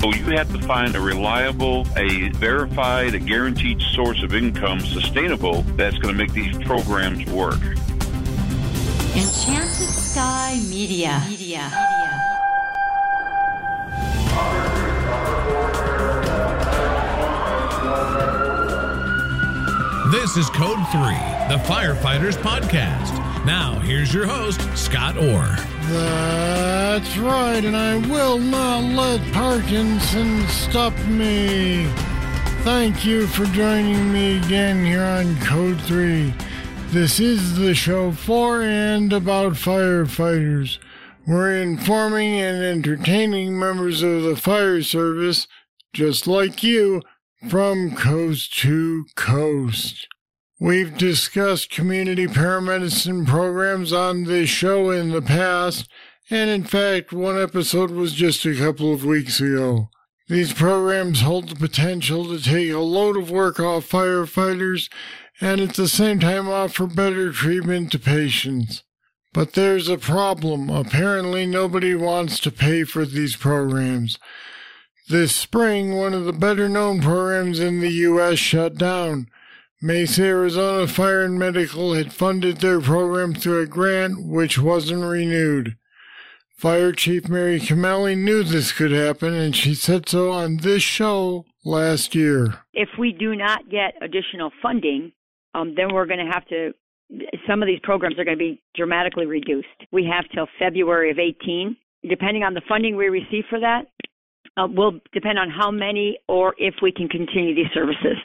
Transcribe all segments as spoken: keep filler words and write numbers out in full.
So you have to find a reliable, a verified, a guaranteed source of income, sustainable, that's going to make these programs work. Enchanted Sky Media. Media. This is Code Three, the Firefighters Podcast. Now, here's your host, Scott Orr. That's right, and I will not let Parkinson stop me. Thank you for joining me again here on Code Three. This is the show for and about firefighters. We're informing and entertaining members of the fire service, just like you, from coast to coast. We've discussed community paramedicine programs on this show in the past, and in fact, one episode was just a couple of weeks ago. These programs hold the potential to take a load of work off firefighters and at the same time offer better treatment to patients. But there's a problem. Apparently nobody wants to pay for these programs. This spring, one of the better-known programs in the U S shut down. Mesa, Arizona Fire and Medical had funded their program through a grant which wasn't renewed. Fire Chief Mary Kamali knew this could happen, and she said so on this show last year. If we do not get additional funding, Um, then we're going to have to, some of these programs are going to be dramatically reduced. We have till February of eighteen. Depending on the funding we receive for that, uh, will depend on how many or if we can continue these services.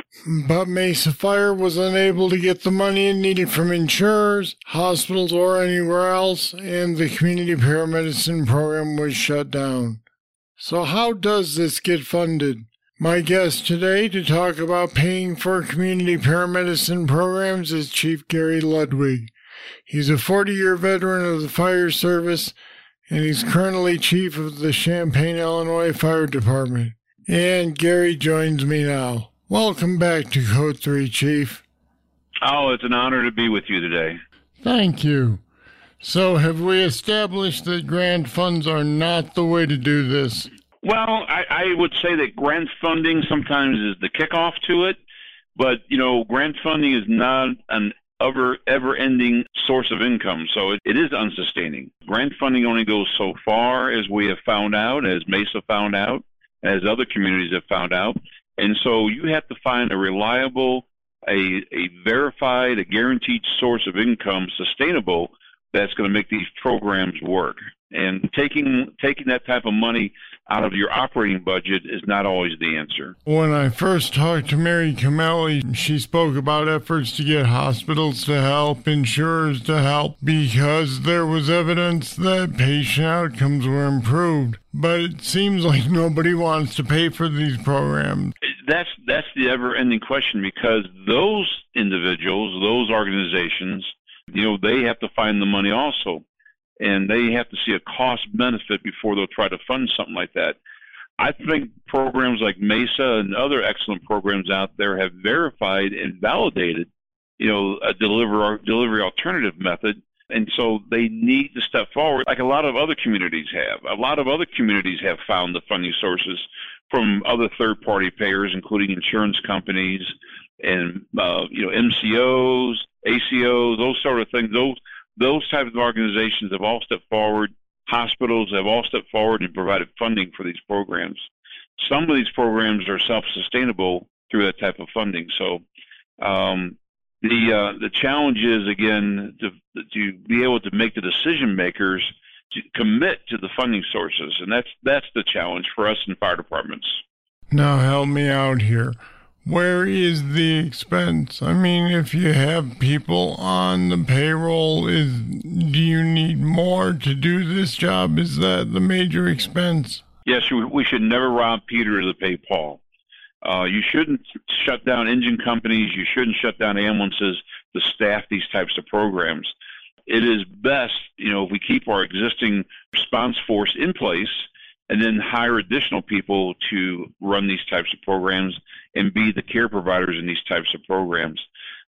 But Mesa Fire was unable to get the money it needed from insurers, hospitals, or anywhere else, and the community paramedicine program was shut down. So how does this get funded? My guest today to talk about paying for community paramedicine programs is Chief Gary Ludwig. He's a forty-year veteran of the fire service, and he's currently chief of the Champaign, Illinois Fire Department. And Gary joins me now. Welcome back to Code Three, Chief. Oh, it's an honor to be with you today. Thank you. So have we established that grant funds are not the way to do this? Well, I, I would say that grant funding sometimes is the kickoff to it, but, you know, grant funding is not an ever, ever-ending source of income, so it, it is unsustaining. Grant funding only goes so far, as we have found out, as Mesa found out, as other communities have found out, and so you have to find a reliable, a, a verified, a guaranteed source of income, sustainable, that's going to make these programs work. And taking taking that type of money out of your operating budget is not always the answer. When I first talked to Mary Kamali, she spoke about efforts to get hospitals to help, insurers to help, because there was evidence that patient outcomes were improved. But it seems like nobody wants to pay for these programs. That's, that's the ever-ending question, because those individuals, those organizations, you know, they have to find the money also. And they have to see a cost benefit before they'll try to fund something like that. I think programs like Mesa and other excellent programs out there have verified and validated, you know, a deliver, delivery alternative method. And so they need to step forward like a lot of other communities have. A lot of other communities have found the funding sources from other third-party payers, including insurance companies and, uh, you know, M C Os, A C Os, those sort of things. Those Those types of organizations have all stepped forward. Hospitals have all stepped forward and provided funding for these programs. Some of these programs are self-sustainable through that type of funding. So um, the uh, the challenge is, again, to, to be able to make the decision makers to commit to the funding sources. And that's that's the challenge for us in fire departments. Now help me out here. Where is the expense? I mean, if you have people on the payroll, is do you need more to do this job? Is that the major expense? Yes, we should never rob Peter to pay Paul. Uh, you shouldn't shut down engine companies. You shouldn't shut down ambulances to staff these types of programs. It is best, you know, if we keep our existing response force in place and then hire additional people to run these types of programs and be the care providers in these types of programs.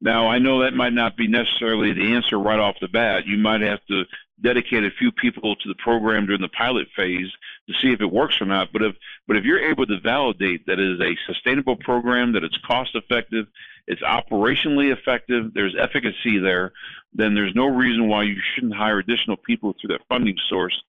Now, I know that might not be necessarily the answer right off the bat. You might have to dedicate a few people to the program during the pilot phase to see if it works or not. But if but if you're able to validate that it is a sustainable program, that it's cost effective, it's operationally effective, there's efficacy there, then there's no reason why you shouldn't hire additional people through that funding source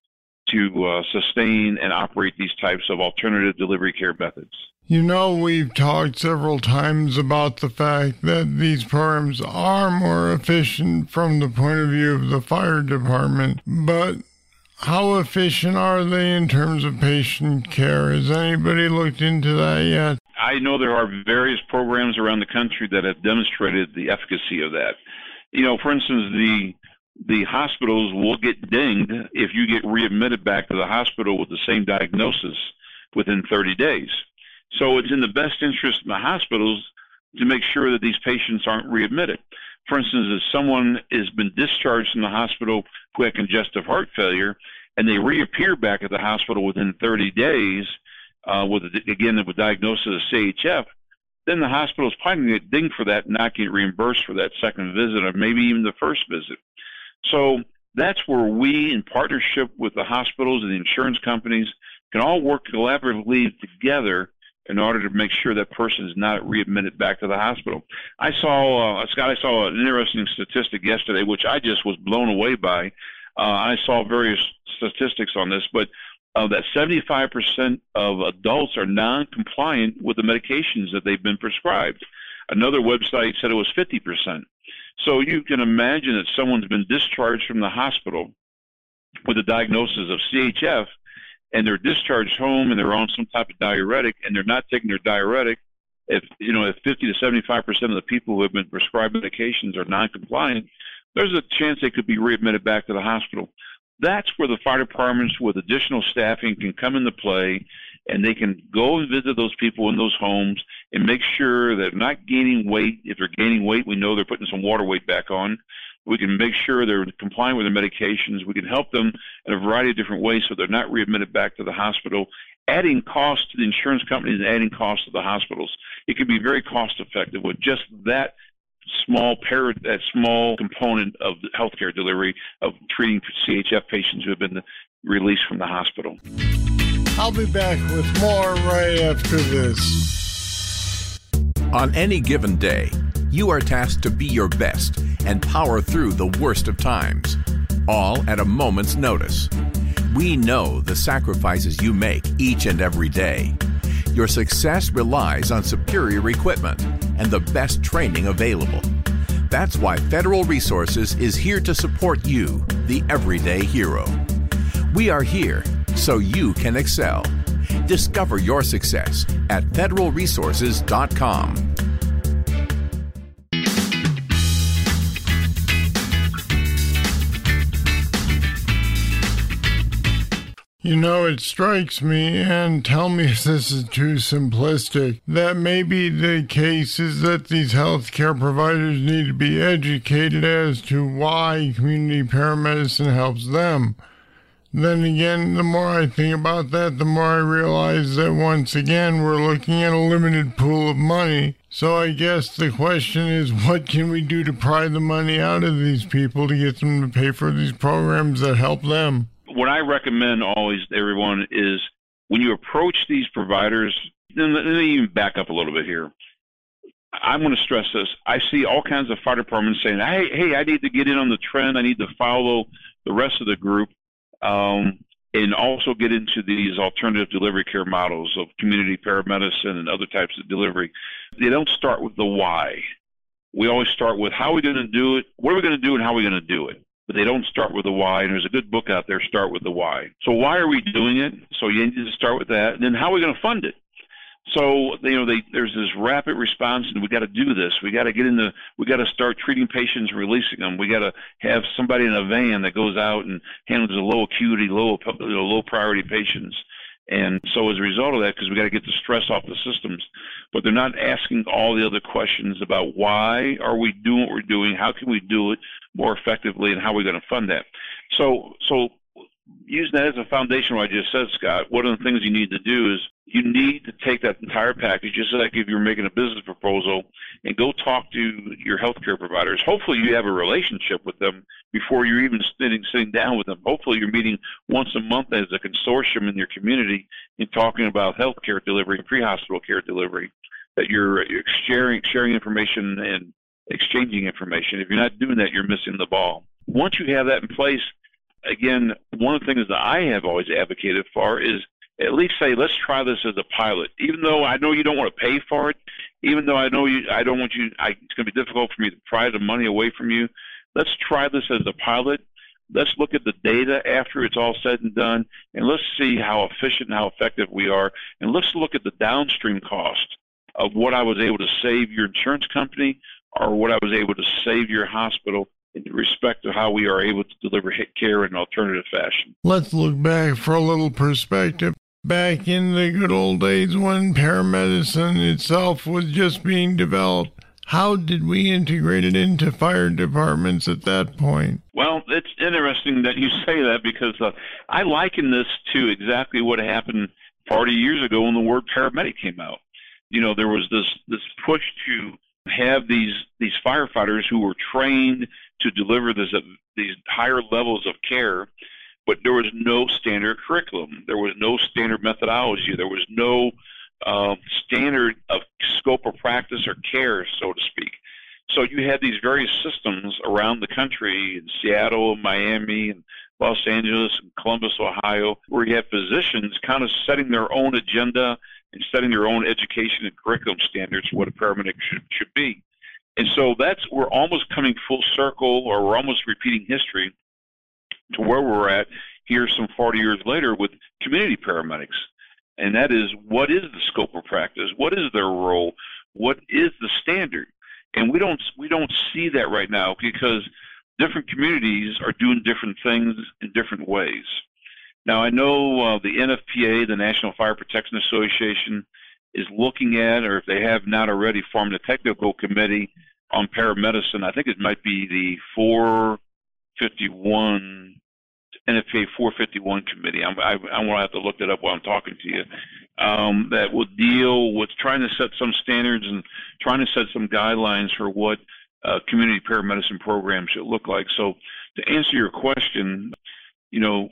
to uh, sustain and operate these types of alternative delivery care methods. You know, we've talked several times about the fact that these programs are more efficient from the point of view of the fire department, but how efficient are they in terms of patient care? Has anybody looked into that yet? I know there are various programs around the country that have demonstrated the efficacy of that. You know, for instance, the the hospitals will get dinged if you get readmitted back to the hospital with the same diagnosis within thirty days. So it's in the best interest of the hospitals to make sure that these patients aren't readmitted. For instance, if someone has been discharged from the hospital who had congestive heart failure and they reappear back at the hospital within thirty days, uh, with again, with diagnosis of C H F, then the hospital is probably going to get dinged for that and not get reimbursed for that second visit or maybe even the first visit. So that's where we, in partnership with the hospitals and the insurance companies, can all work collaboratively together in order to make sure that person is not readmitted back to the hospital. I saw, uh, Scott, I saw an interesting statistic yesterday, which I just was blown away by. Uh, I saw various statistics on this, but uh, that seventy-five percent of adults are non-compliant with the medications that they've been prescribed. Another website said it was fifty percent. So you can imagine that someone's been discharged from the hospital with a diagnosis of C H F, and they're discharged home and they're on some type of diuretic and they're not taking their diuretic. If, you know, if fifty to seventy-five percent of the people who have been prescribed medications are non-compliant, there's a chance they could be readmitted back to the hospital. That's where the fire departments with additional staffing can come into play, and they can go and visit those people in those homes and make sure they're not gaining weight. If they're gaining weight, we know they're putting some water weight back on. We can make sure they're complying with their medications. We can help them in a variety of different ways so they're not readmitted back to the hospital, adding costs to the insurance companies and adding costs to the hospitals. It can be very cost effective with just that small par- that small component of the healthcare delivery of treating C H F patients who have been released from the hospital. I'll be back with more right after this. On any given day, you are tasked to be your best and power through the worst of times, all at a moment's notice. We know the sacrifices you make each and every day. Your success relies on superior equipment and the best training available. That's why Federal Resources is here to support you, the everyday hero. We are here so you can excel. Discover your success at federal resources dot com. You know, it strikes me, and tell me if this is too simplistic, that maybe the case is that these healthcare providers need to be educated as to why community paramedicine helps them. Then again, the more I think about that, the more I realize that once again, we're looking at a limited pool of money. So I guess the question is, what can we do to pry the money out of these people to get them to pay for these programs that help them? What I recommend always, everyone, is when you approach these providers, then let me even back up a little bit here. I'm going to stress this. I see all kinds of fire departments saying, hey, hey, I need to get in on the trend. I need to follow the rest of the group um, and also get into these alternative delivery care models of community paramedicine and other types of delivery. They don't start with the why. We always start with how are we going to do it, what are we going to do, and how are we going to do it. But they don't start with the why, and there's a good book out there, Start with the Why. So why are we doing it? So you need to start with that. And then how are we going to fund it? So, you know, they, there's this rapid response, and we got to do this. We got to get in the, we got to start treating patients and releasing them. We got to have somebody in a van that goes out and handles the low acuity, low, you know, low priority patients. And so as a result of that, because we got to get the stress off the systems, but they're not asking all the other questions about why are we doing what we're doing, how can we do it more effectively, and how are we going to fund that. So so using that as a foundation, what I just said, Scott, one of the things you need to do is you need to take that entire package, just like if you're making a business proposal, and go talk to your healthcare providers. Hopefully you have a relationship with them before you're even sitting, sitting down with them. Hopefully you're meeting once a month as a consortium in your community and talking about healthcare delivery, pre-hospital care delivery, that you're sharing, sharing information and exchanging information. If you're not doing that, you're missing the ball. Once you have that in place, again, one of the things that I have always advocated for is at least say, let's try this as a pilot. Even though I know you don't want to pay for it, even though I know you, I don't want you, I, it's going to be difficult for me to pry the money away from you. Let's try this as a pilot. Let's look at the data after it's all said and done, and let's see how efficient and how effective we are. And let's look at the downstream cost of what I was able to save your insurance company or what I was able to save your hospital in respect to how we are able to deliver hit care in an alternative fashion. Let's look back for a little perspective. Back in the good old days when paramedicine itself was just being developed, how did we integrate it into fire departments at that point? Well, it's interesting that you say that because uh, I liken this to exactly what happened forty years ago when the word paramedic came out. You know, there was this, this push to have these these firefighters who were trained to deliver this, uh, these higher levels of care, but there was no standard curriculum. There was no standard methodology. There was no uh, standard of scope of practice or care, so to speak. So you had these various systems around the country, in Seattle, Miami, and Los Angeles, and Columbus, Ohio, where you had physicians kind of setting their own agenda and setting their own education and curriculum standards for what a paramedic should, should be. And so that's, we're almost coming full circle, or we're almost repeating history to where we're at here some forty years later with community paramedics. And that is, what is the scope of practice? What is their role? What is the standard? And we don't, we don't see that right now because different communities are doing different things in different ways. Now, I know uh, the N F P A, the National Fire Protection Association, is looking at, or if they have not already, formed a technical committee on paramedicine. I think it might be the four fifty-one, N F P A four fifty-one committee. I'm, I, I want to have to look that up while I'm talking to you. Um, that will deal with trying to set some standards and trying to set some guidelines for what uh, community paramedicine programs should look like. So to answer your question, you know,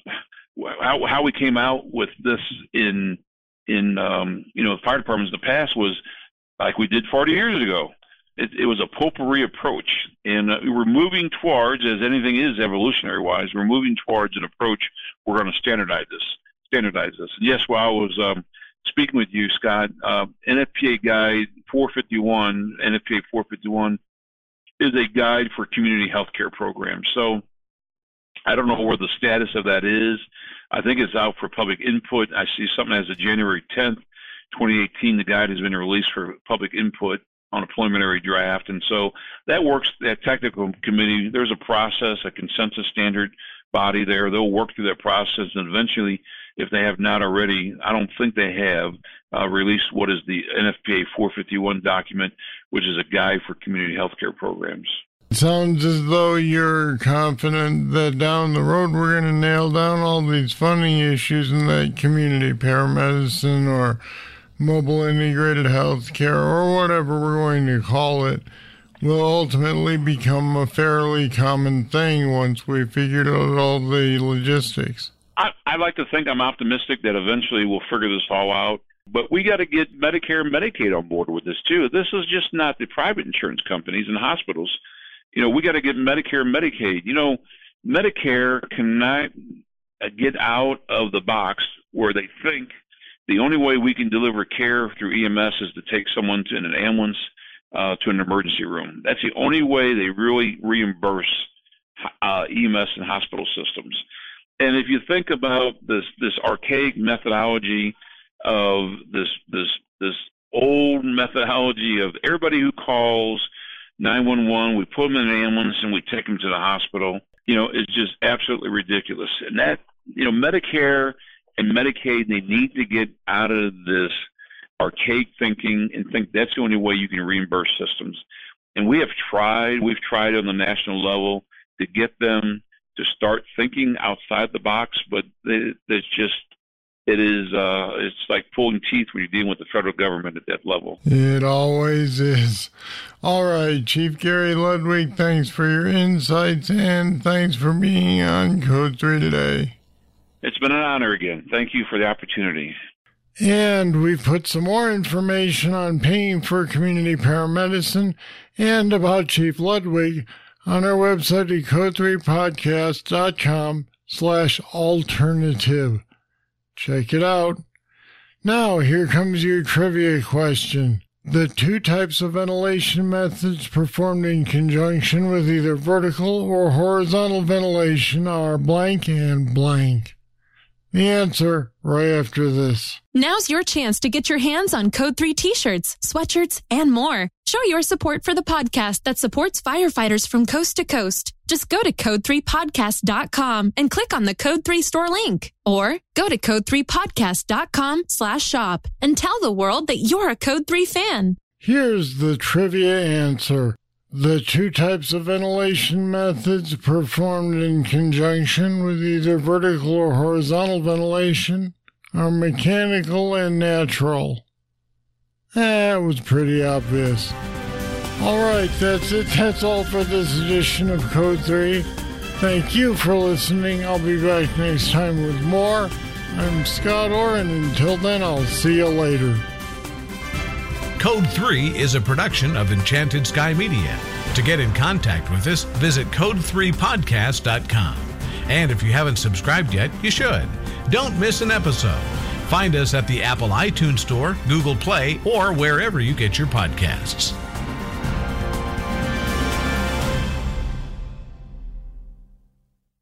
How, how we came out with this in in um, you know fire departments in the past was like we did forty years ago. It, it was a potpourri approach, and uh, we're moving towards, as anything is evolutionary wise, we're moving towards an approach. We're going to standardize this. Standardize this. And yes, while I was um, speaking with you, Scott, uh, N F P A guide four fifty-one, N F P A four fifty-one is a guide for community healthcare programs. So I don't know where the status of that is. I think it's out for public input. I see something as of January tenth, twenty eighteen. The guide has been released for public input on a preliminary draft. And so that works, that technical committee, there's a process, a consensus standard body there. They'll work through that process. And eventually, if they have not already, I don't think they have, uh, released what is the N F P A four fifty-one document, which is a guide for community healthcare programs. Sounds as though you're confident that down the road we're going to nail down all these funding issues and that community paramedicine or mobile integrated health care or whatever we're going to call it will ultimately become a fairly common thing once we've figured out all the logistics. I, I like to think I'm optimistic that eventually we'll figure this all out. But we got to get Medicare and Medicaid on board with this, too. This is just not the private insurance companies and hospitals. You know, we got to get Medicare and Medicaid. You know, Medicare cannot get out of the box where they think the only way we can deliver care through E M S is to take someone to, in an ambulance uh, to an emergency room. That's the only way they really reimburse uh, E M S and hospital systems. And if you think about this, this archaic methodology of this this this old methodology of everybody who calls nine one one, we put them in an ambulance and we take them to the hospital. You know, it's just absolutely ridiculous. And that, you know, Medicare and Medicaid, they need to get out of this archaic thinking and think that's the only way you can reimburse systems. And we have tried, we've tried on the national level to get them to start thinking outside the box, but it, it's just, it is, uh, it's like pulling teeth when you're dealing with the federal government at that level. It always is. All right, Chief Gary Ludwig, thanks for your insights, and thanks for being on Code Three today. It's been an honor again. Thank you for the opportunity. And we put some more information on paying for community paramedicine and about Chief Ludwig on our website at code three podcast dot com slash alternative. Check it out. Now, here comes your trivia question. The two types of ventilation methods performed in conjunction with either vertical or horizontal ventilation are blank and blank. The answer right after this. Now's your chance to get your hands on Code Three t-shirts, sweatshirts, and more. Show your support for the podcast that supports firefighters from coast to coast. Just go to code three podcast dot com and click on the Code Three store link. Or go to code three podcast dot com slash shop and tell the world that you're a Code Three fan. Here's the trivia answer. The two types of ventilation methods performed in conjunction with either vertical or horizontal ventilation are mechanical and natural. That was pretty obvious. All right, that's it. That's all for this edition of Code Three. Thank you for listening. I'll be back next time with more. I'm Scott Orr, and until then, I'll see you later. Code Three is a production of Enchanted Sky Media. To get in contact with us, visit code three podcast dot com. And if you haven't subscribed yet, you should. Don't miss an episode. Find us at the Apple iTunes Store, Google Play, or wherever you get your podcasts.